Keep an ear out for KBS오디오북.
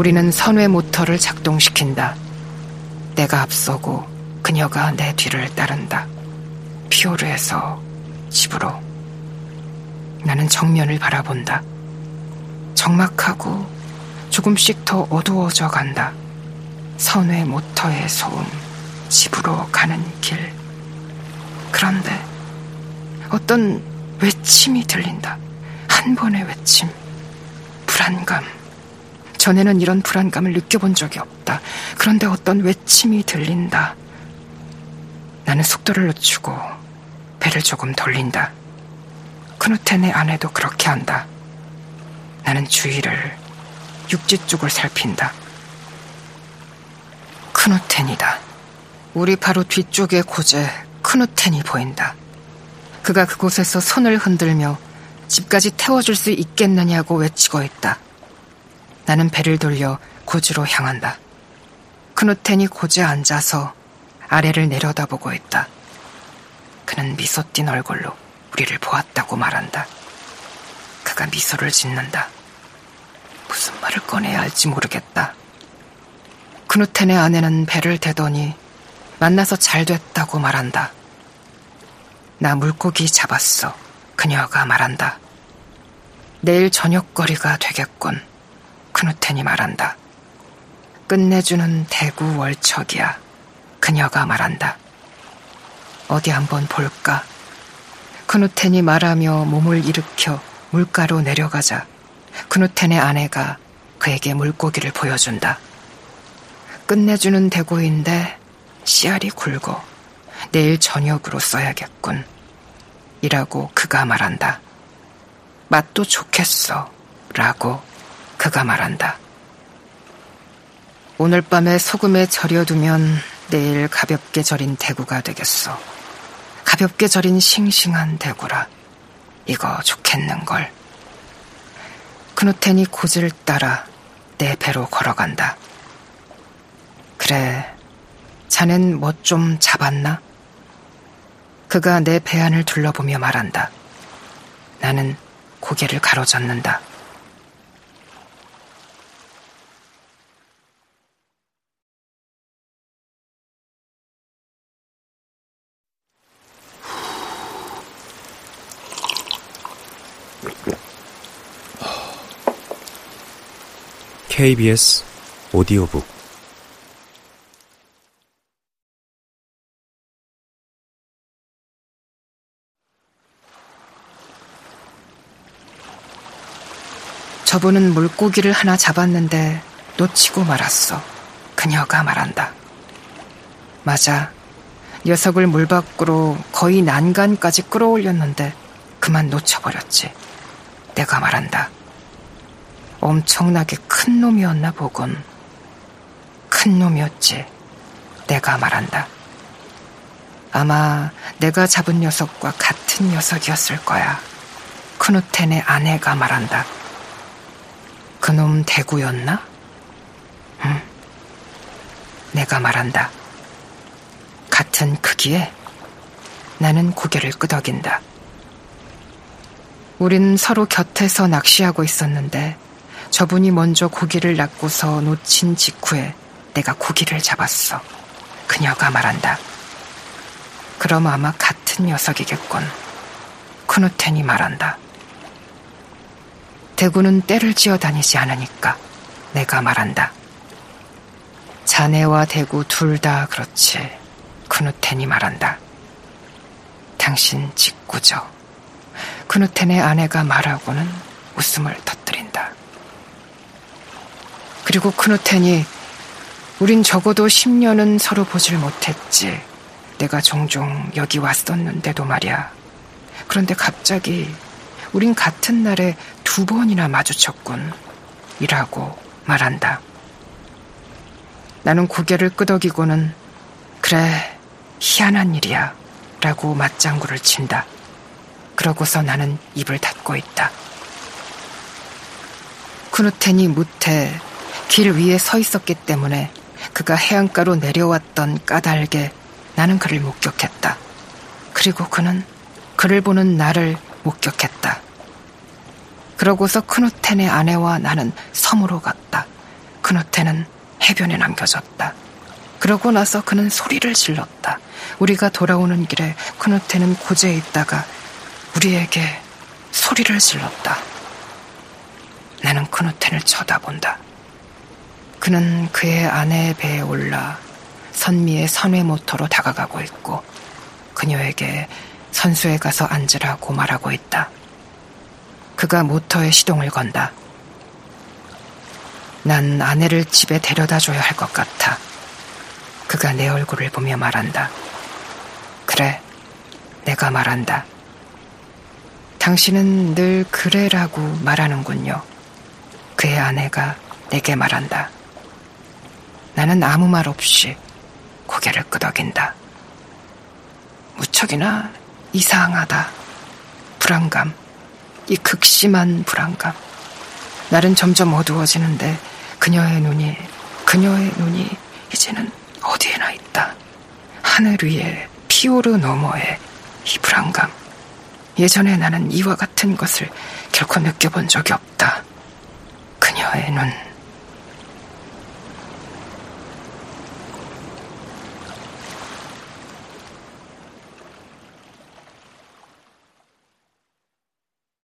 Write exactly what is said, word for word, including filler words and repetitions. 우리는 선외 모터를 작동시킨다. 내가 앞서고 그녀가 내 뒤를 따른다. 피오르에서 집으로. 나는 정면을 바라본다. 적막하고 조금씩 더 어두워져 간다. 선외 모터의 소음, 집으로 가는 길. 그런데 어떤 외침이 들린다. 한 번의 외침, 불안감. 전에는 이런 불안감을 느껴본 적이 없다. 그런데 어떤 외침이 들린다. 나는 속도를 늦추고 배를 조금 돌린다. 크누테 내 아내도 그렇게 한다. 나는 주위를, 육지 쪽을 살핀다. 크누텐이다. 우리 바로 뒤쪽의 고제 크누텐이 보인다. 그가 그곳에서 손을 흔들며 집까지 태워줄 수 있겠느냐고 외치고 있다. 나는 배를 돌려 고지로 향한다. 크누텐이 고지에 앉아서 아래를 내려다보고 있다. 그는 미소 띤 얼굴로 우리를 보았다고 말한다. 그가 미소를 짓는다. 무슨 말을 꺼내야 할지 모르겠다. 크누텐의 아내는 배를 대더니 만나서 잘 됐다고 말한다. 나 물고기 잡았어. 그녀가 말한다. 내일 저녁거리가 되겠군. 크누텐이 말한다. 끝내주는 대구 월척이야. 그녀가 말한다. 어디 한번 볼까? 크누텐이 말하며 몸을 일으켜 물가로 내려가자 크누텐의 아내가 그에게 물고기를 보여준다. 끝내주는 대구인데 씨알이 굵고 내일 저녁으로 써야겠군. 이라고 그가 말한다. 맛도 좋겠어. 라고 그가 말한다. 오늘 밤에 소금에 절여두면 내일 가볍게 절인 대구가 되겠어. 가볍게 절인 싱싱한 대구라. 이거 좋겠는걸. 크누텐이 고지를 따라 내 배로 걸어간다. 그래, 자넨 뭐 좀 잡았나? 그가 내 배 안을 둘러보며 말한다. 나는 고개를 가로젓는다. 케이비에스 오디오북 저분은 물고기를 하나 잡았는데 놓치고 말았어. 그녀가 말한다. 맞아. 녀석을 물 밖으로 거의 난간까지 끌어올렸는데 그만 놓쳐버렸지. 내가 말한다. 엄청나게 큰 놈이었나 보군. 큰 놈이었지. 내가 말한다. 아마 내가 잡은 녀석과 같은 녀석이었을 거야. 크누텐의 아내가 말한다. 그놈 대구였나? 응. 내가 말한다. 같은 크기에? 나는 고개를 끄덕인다. 우린 서로 곁에서 낚시하고 있었는데 저분이 먼저 고기를 낚고서 놓친 직후에 내가 고기를 잡았어. 그녀가 말한다. 그럼 아마 같은 녀석이겠군. 크누텐이 말한다. 대구는 떼를 지어 다니지 않으니까. 내가 말한다. 자네와 대구 둘 다 그렇지. 크누텐이 말한다. 당신 직구죠. 크누텐의 아내가 말하고는 웃음을 터뜨린다. 그리고 크누텐이 우린 적어도 십 년은 서로 보질 못했지. 내가 종종 여기 왔었는데도 말이야. 그런데 갑자기 우린 같은 날에 두 번이나 마주쳤군. 이라고 말한다. 나는 고개를 끄덕이고는 그래, 희한한 일이야. 라고 맞장구를 친다. 그러고서 나는 입을 닫고 있다. 크누텐이 무태 길 위에 서 있었기 때문에 그가 해안가로 내려왔던 까닭에 나는 그를 목격했다. 그리고 그는 그를 보는 나를 목격했다. 그러고서 크누텐의 아내와 나는 섬으로 갔다. 노태는 해변에 남겨졌다. 그러고 나서 그는 소리를 질렀다. 우리가 돌아오는 길에 큰호태는 고제에 있다가 우리에게 소리를 질렀다. 나는 큰호태를 쳐다본다. 그는 그의 아내의 배에 올라 선미의 선외 모터로 다가가고 있고 그녀에게 선수에 가서 앉으라고 말하고 있다. 그가 모터에 시동을 건다. 난 아내를 집에 데려다줘야 할 것 같아. 그가 내 얼굴을 보며 말한다. 그래, 내가 말한다. 당신은 늘 그래라고 말하는군요. 그의 아내가 내게 말한다. 나는 아무 말 없이 고개를 끄덕인다. 무척이나 이상하다. 불안감, 이 극심한 불안감. 날은 점점 어두워지는데 그녀의 눈이, 그녀의 눈이 이제는 어디에나 있다. 하늘 위에, 피오르 너머에 이 불안감. 예전에 나는 이와 같은 것을 결코 느껴본 적이 없다. 그녀의 눈.